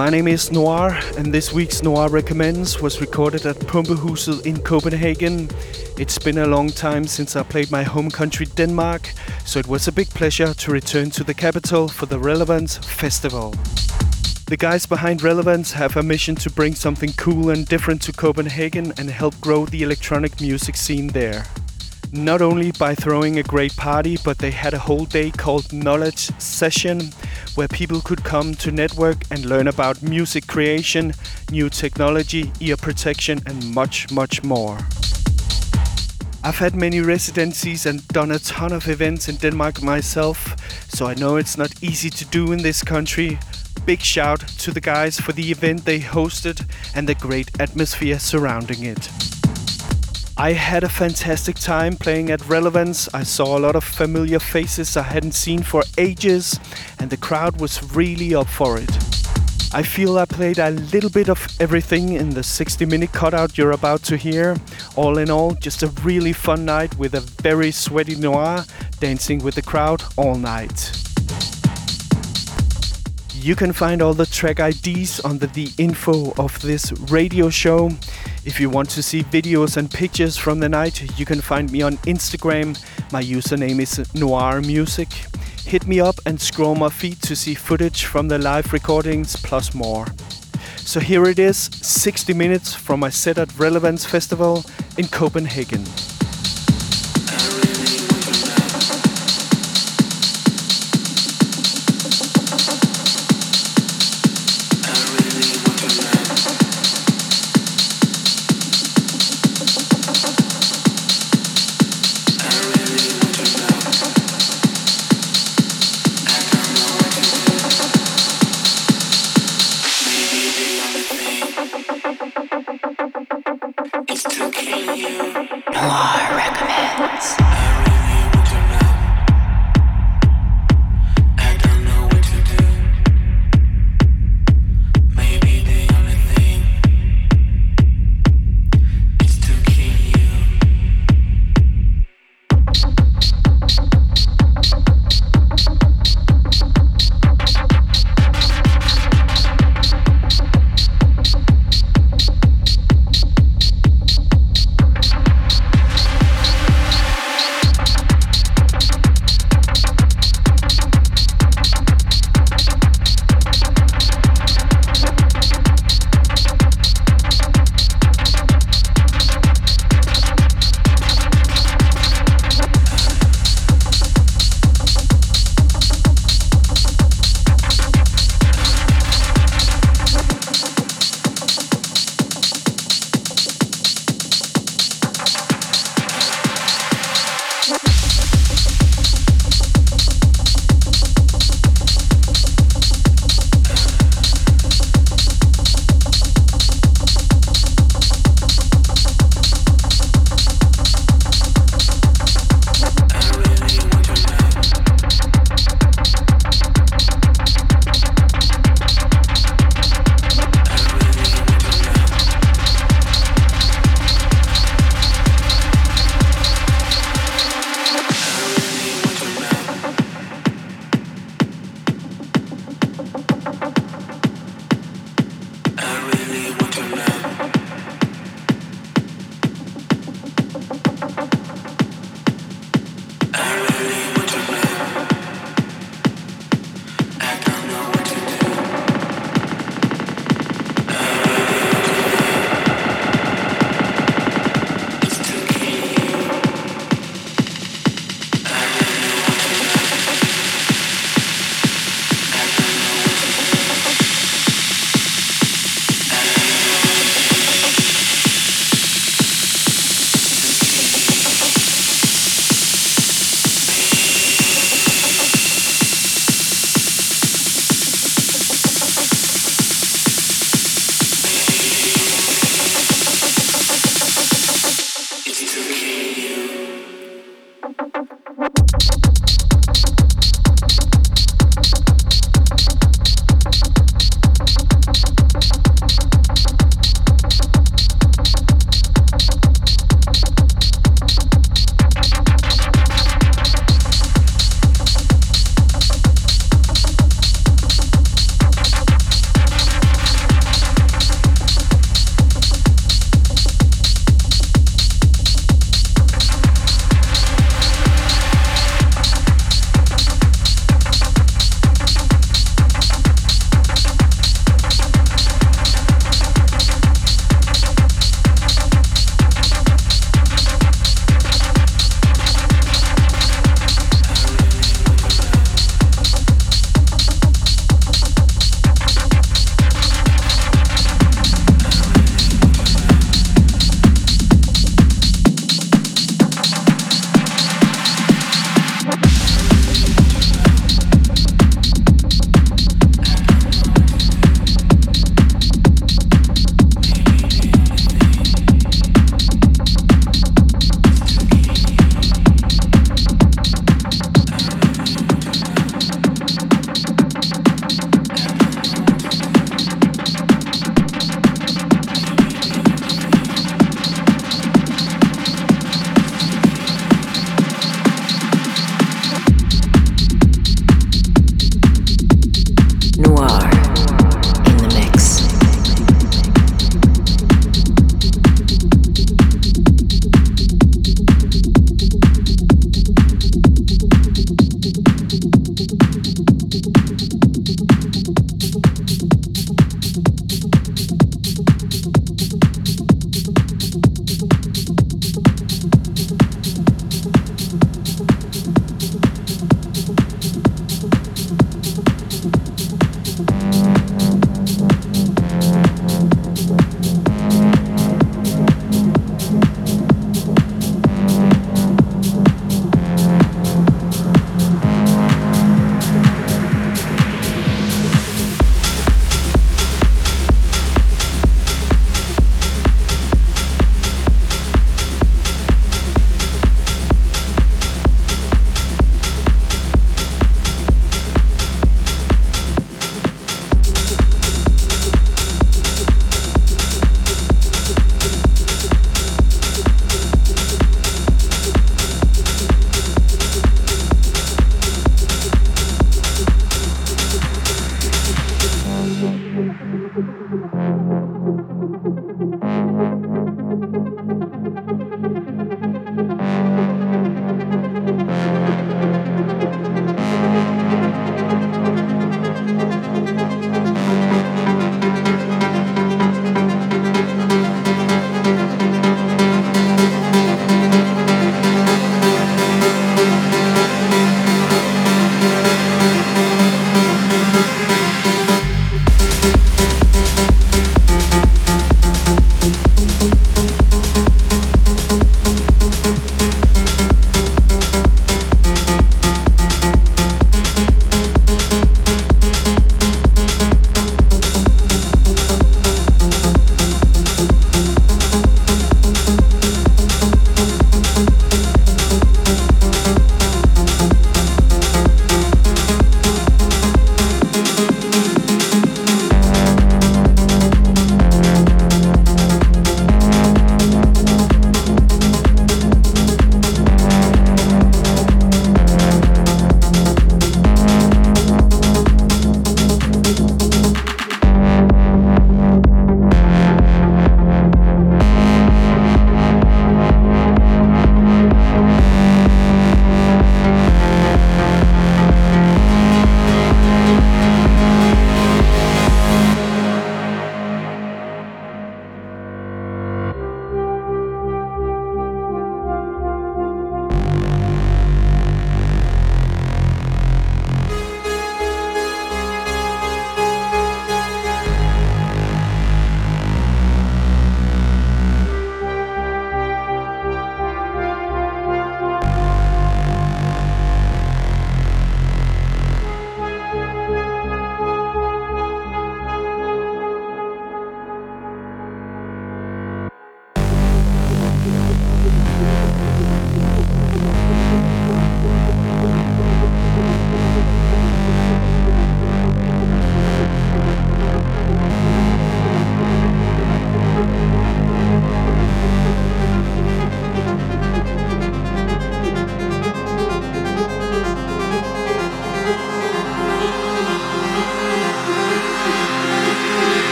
My name is Noir, and this week's Noir Recommends was recorded at Pumpehuset in Copenhagen. It's been a long time since I played my home country Denmark, so it was a big pleasure to return to the capital for the Relevance Festival. The guys behind Relevance have a mission to bring something cool and different to Copenhagen and help grow the electronic music scene there. Not only by throwing a great party, but they had a whole day called Knowledge Session, where people could come to network and learn about music creation, new technology, ear protection and much, much more. I've had many residencies and done a ton of events in Denmark myself, so I know it's not easy to do in this country. Big shout to the guys for the event they hosted and the great atmosphere surrounding it. I had a fantastic time playing at Relevance. I saw a lot of familiar faces I hadn't seen for ages, and the crowd was really up for it. I feel I played a little bit of everything in the 60-minute cutout you're about to hear. All in all, just a really fun night with a very sweaty Noir dancing with the crowd all night. You can find all the track IDs under the info of this radio show. If you want to see videos and pictures from the night, you can find me on Instagram. My username is noirmusic. Hit me up and scroll my feed to see footage from the live recordings plus more. So here it is, 60 minutes from my set at Relevance Festival in Copenhagen.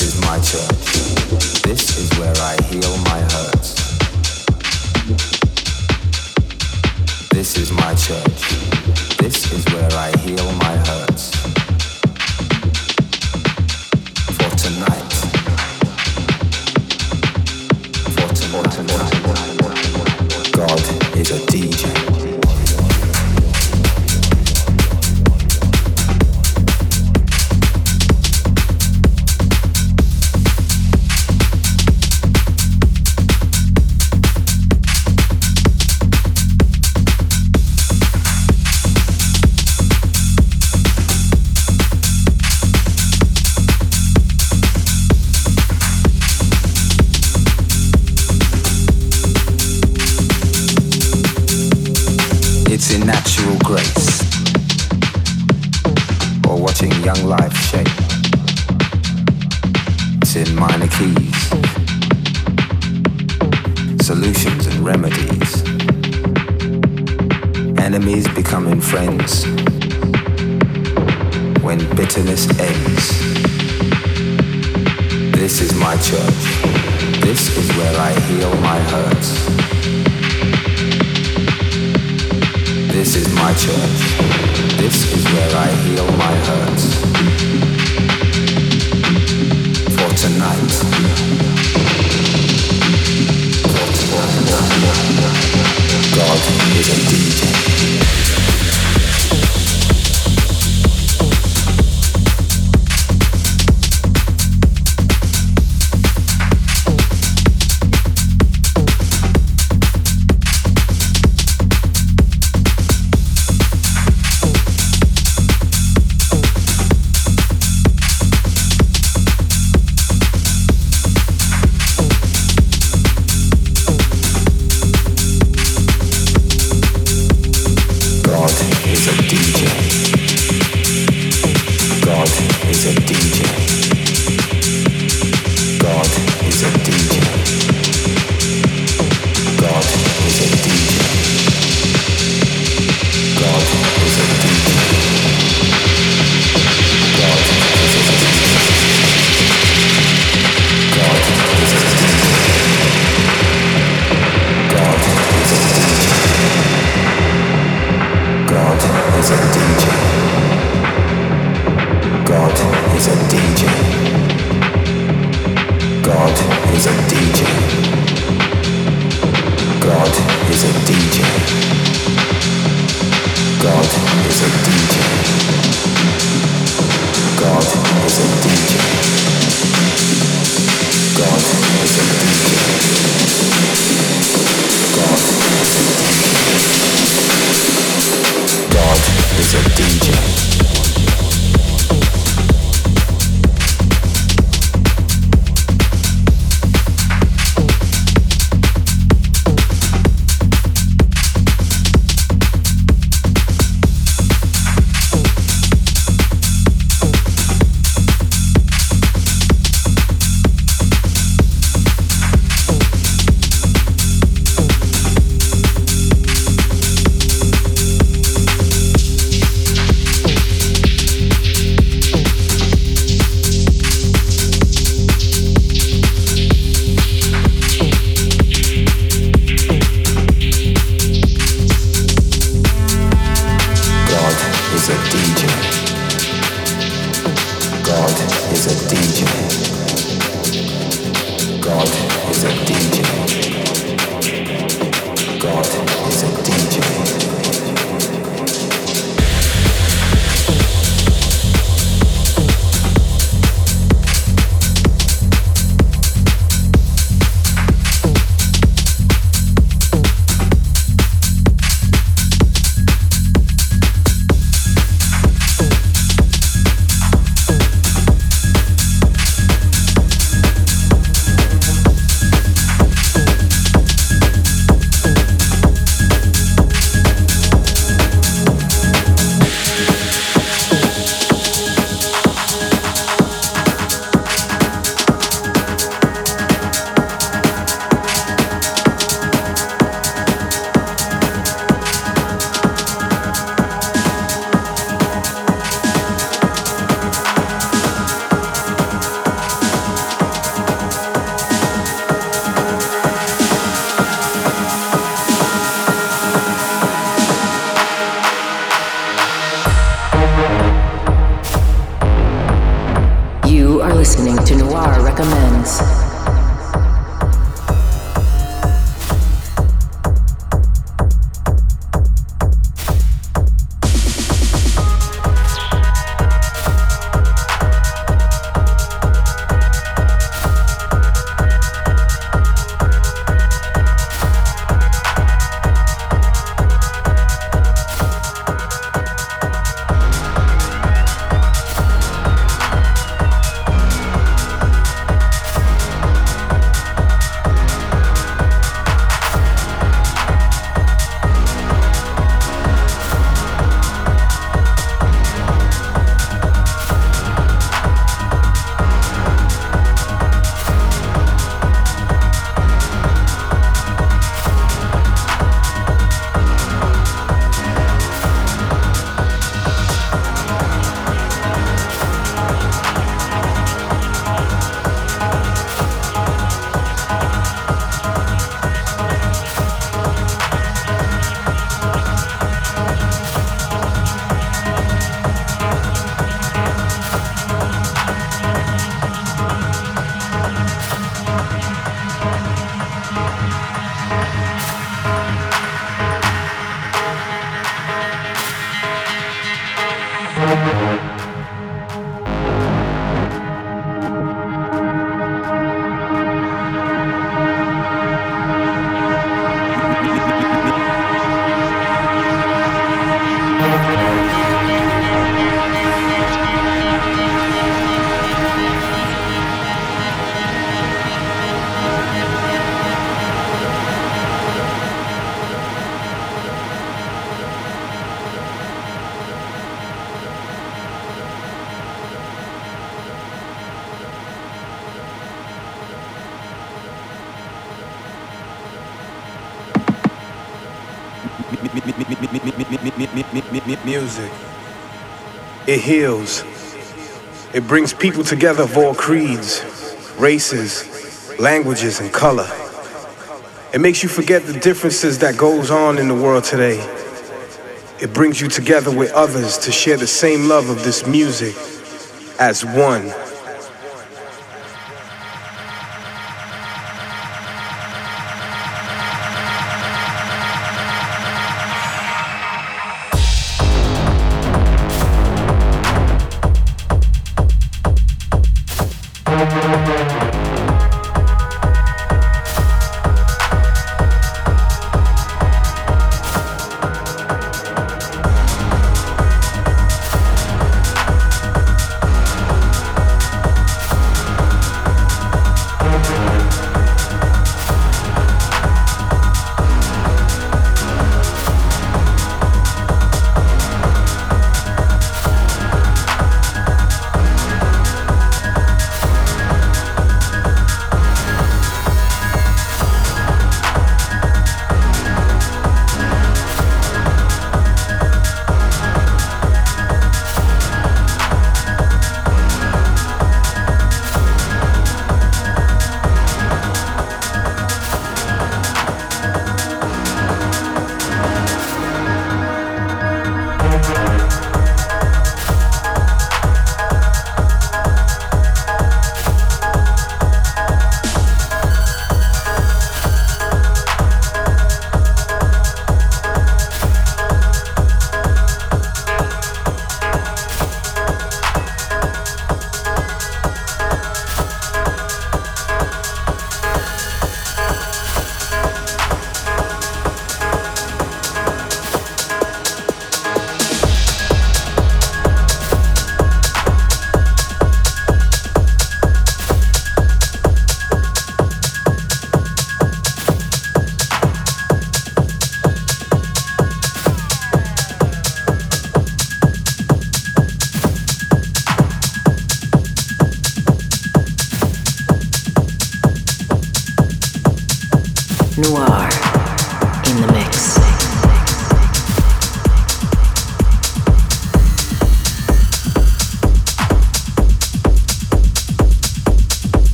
This is my church. This is where I heal my hurts. This is my church. This is where I heal my hurts. For tonight. For tonight. God is a DJ. You are listening to Noir Recommends. Music. It heals. It brings people together of all creeds, races, languages, and color. It makes you forget the differences that goes on in the world today. It brings you together with others to share the same love of this music as one.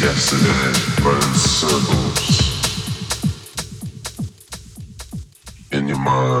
Yesterday runs circles in your mind.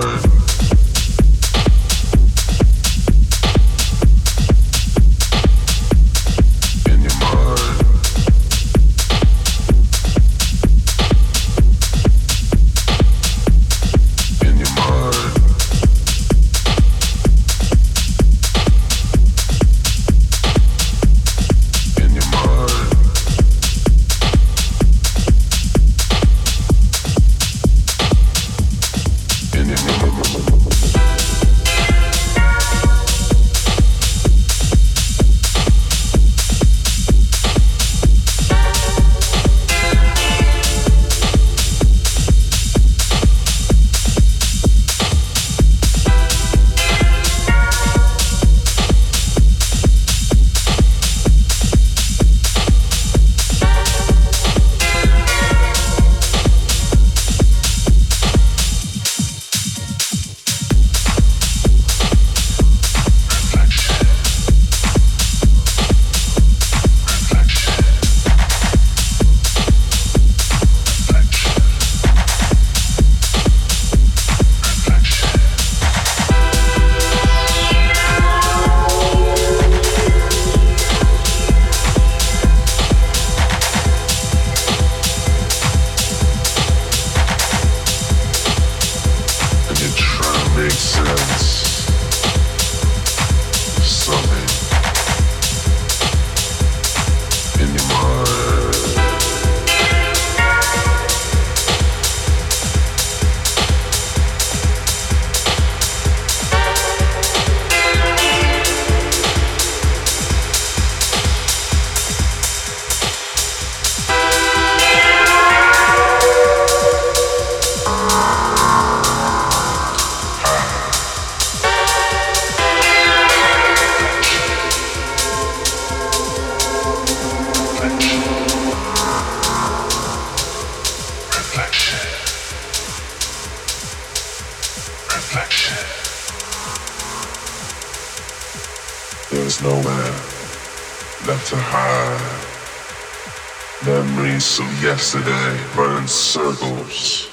Yesterday runs circles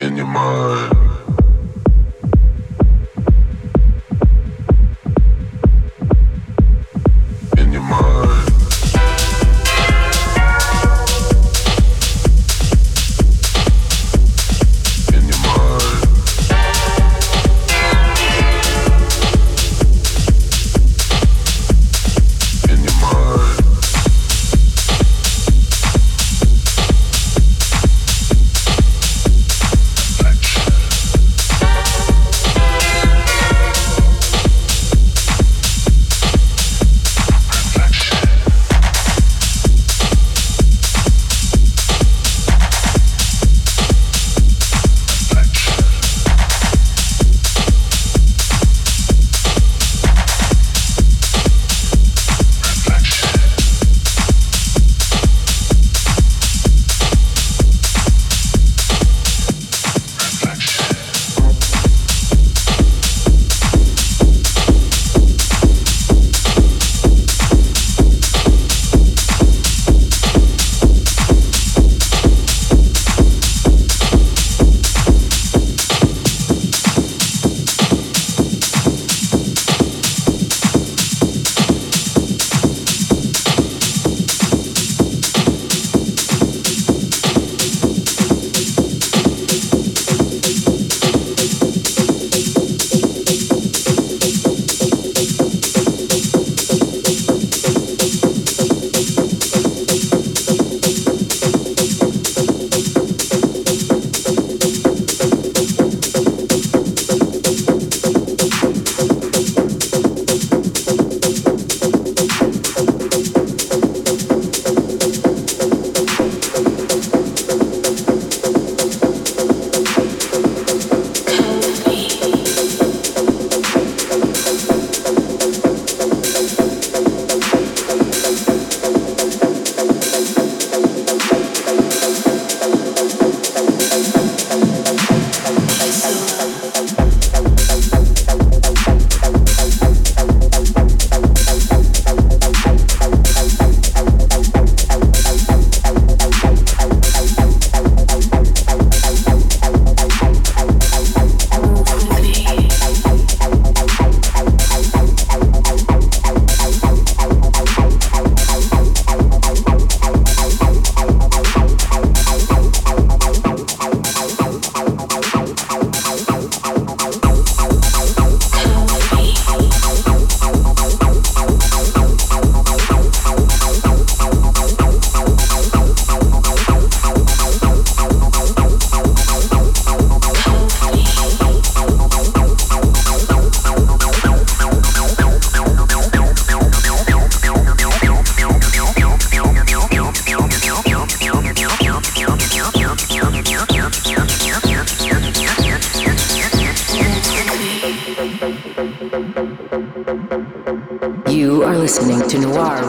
in your mind. listening to Noir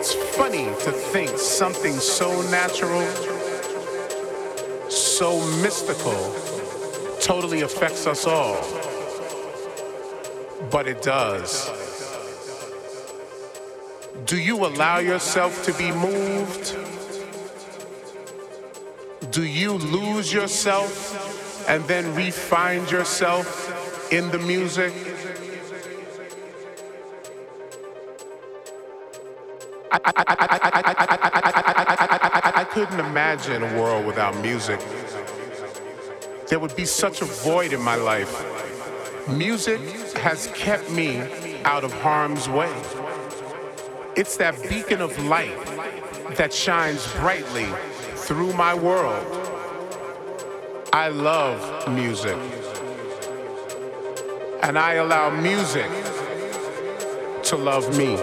It's funny to think something so natural, so mystical, totally affects us all. But it does. Do you allow yourself to be moved? Do you lose yourself and then re-find yourself in the music? I couldn't imagine a world without music. There would be such a void in my life. Music has kept me out of harm's way. It's that beacon of light that shines brightly through my world. I love music. And I allow music to love me.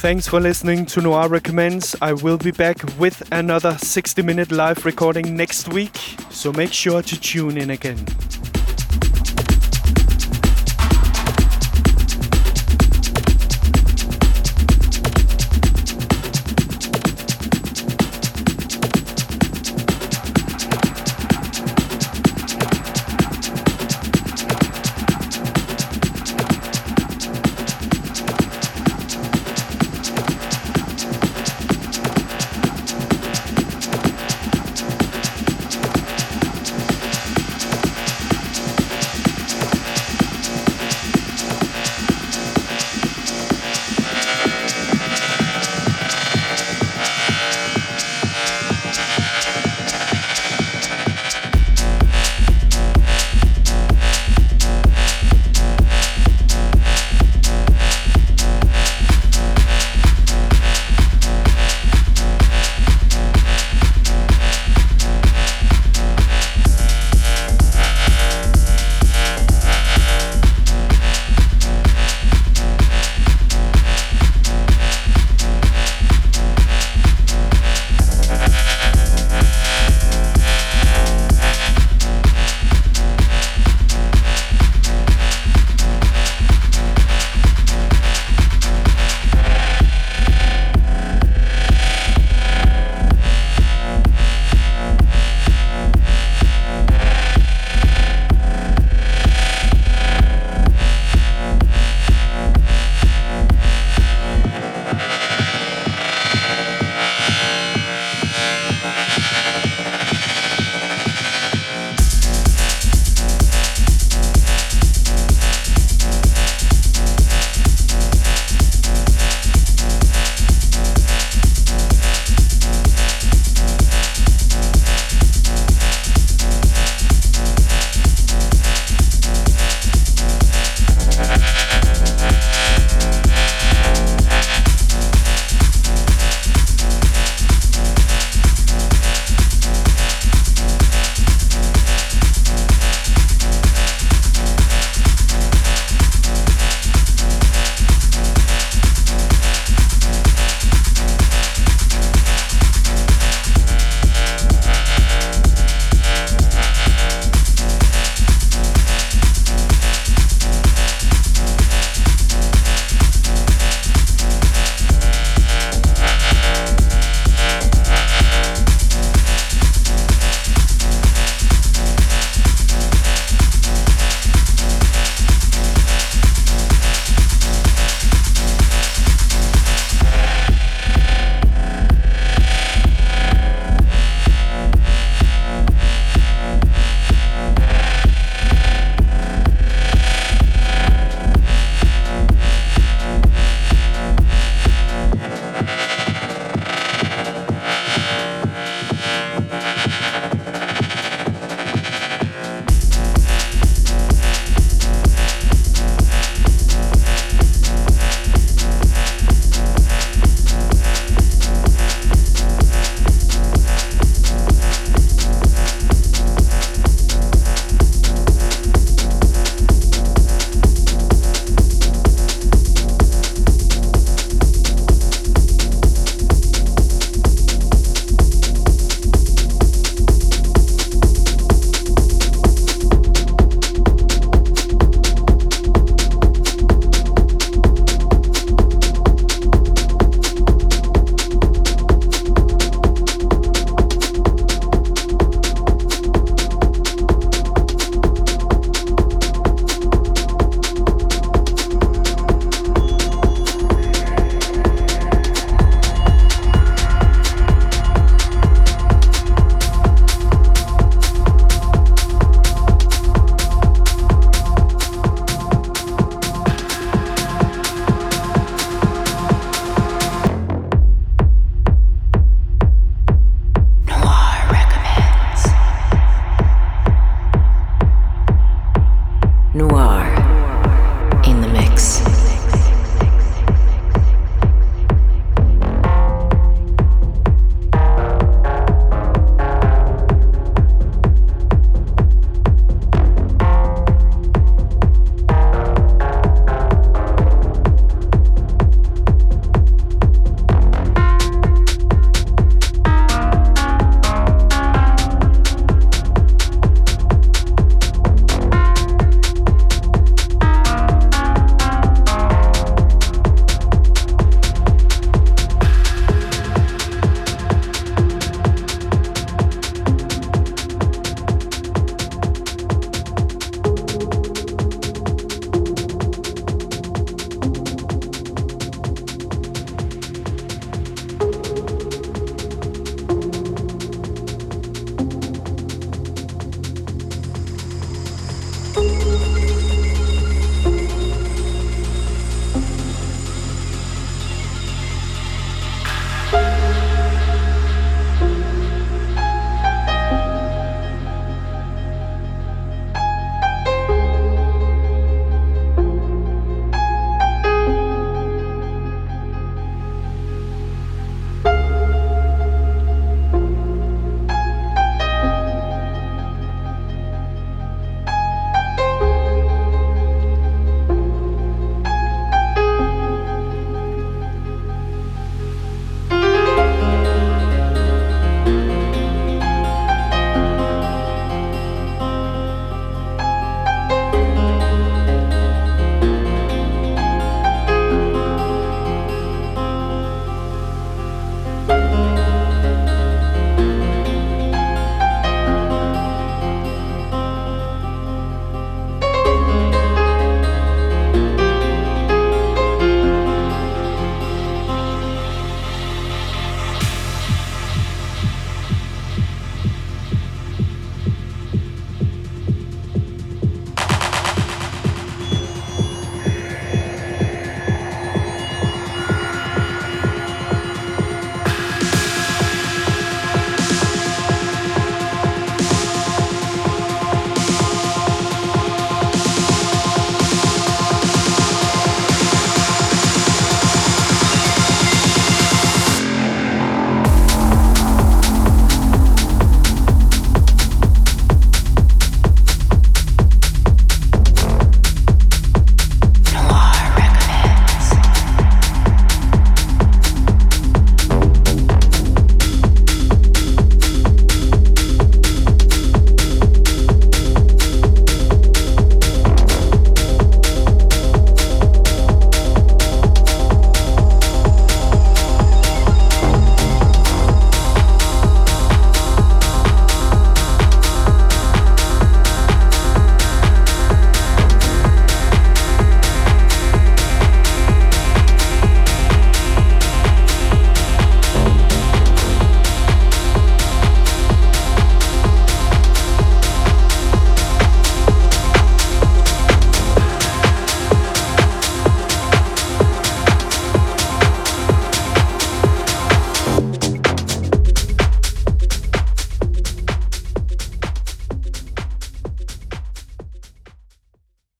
Thanks for listening to Noir Recommends. I will be back with another 60-minute live recording next week, so make sure to tune in again.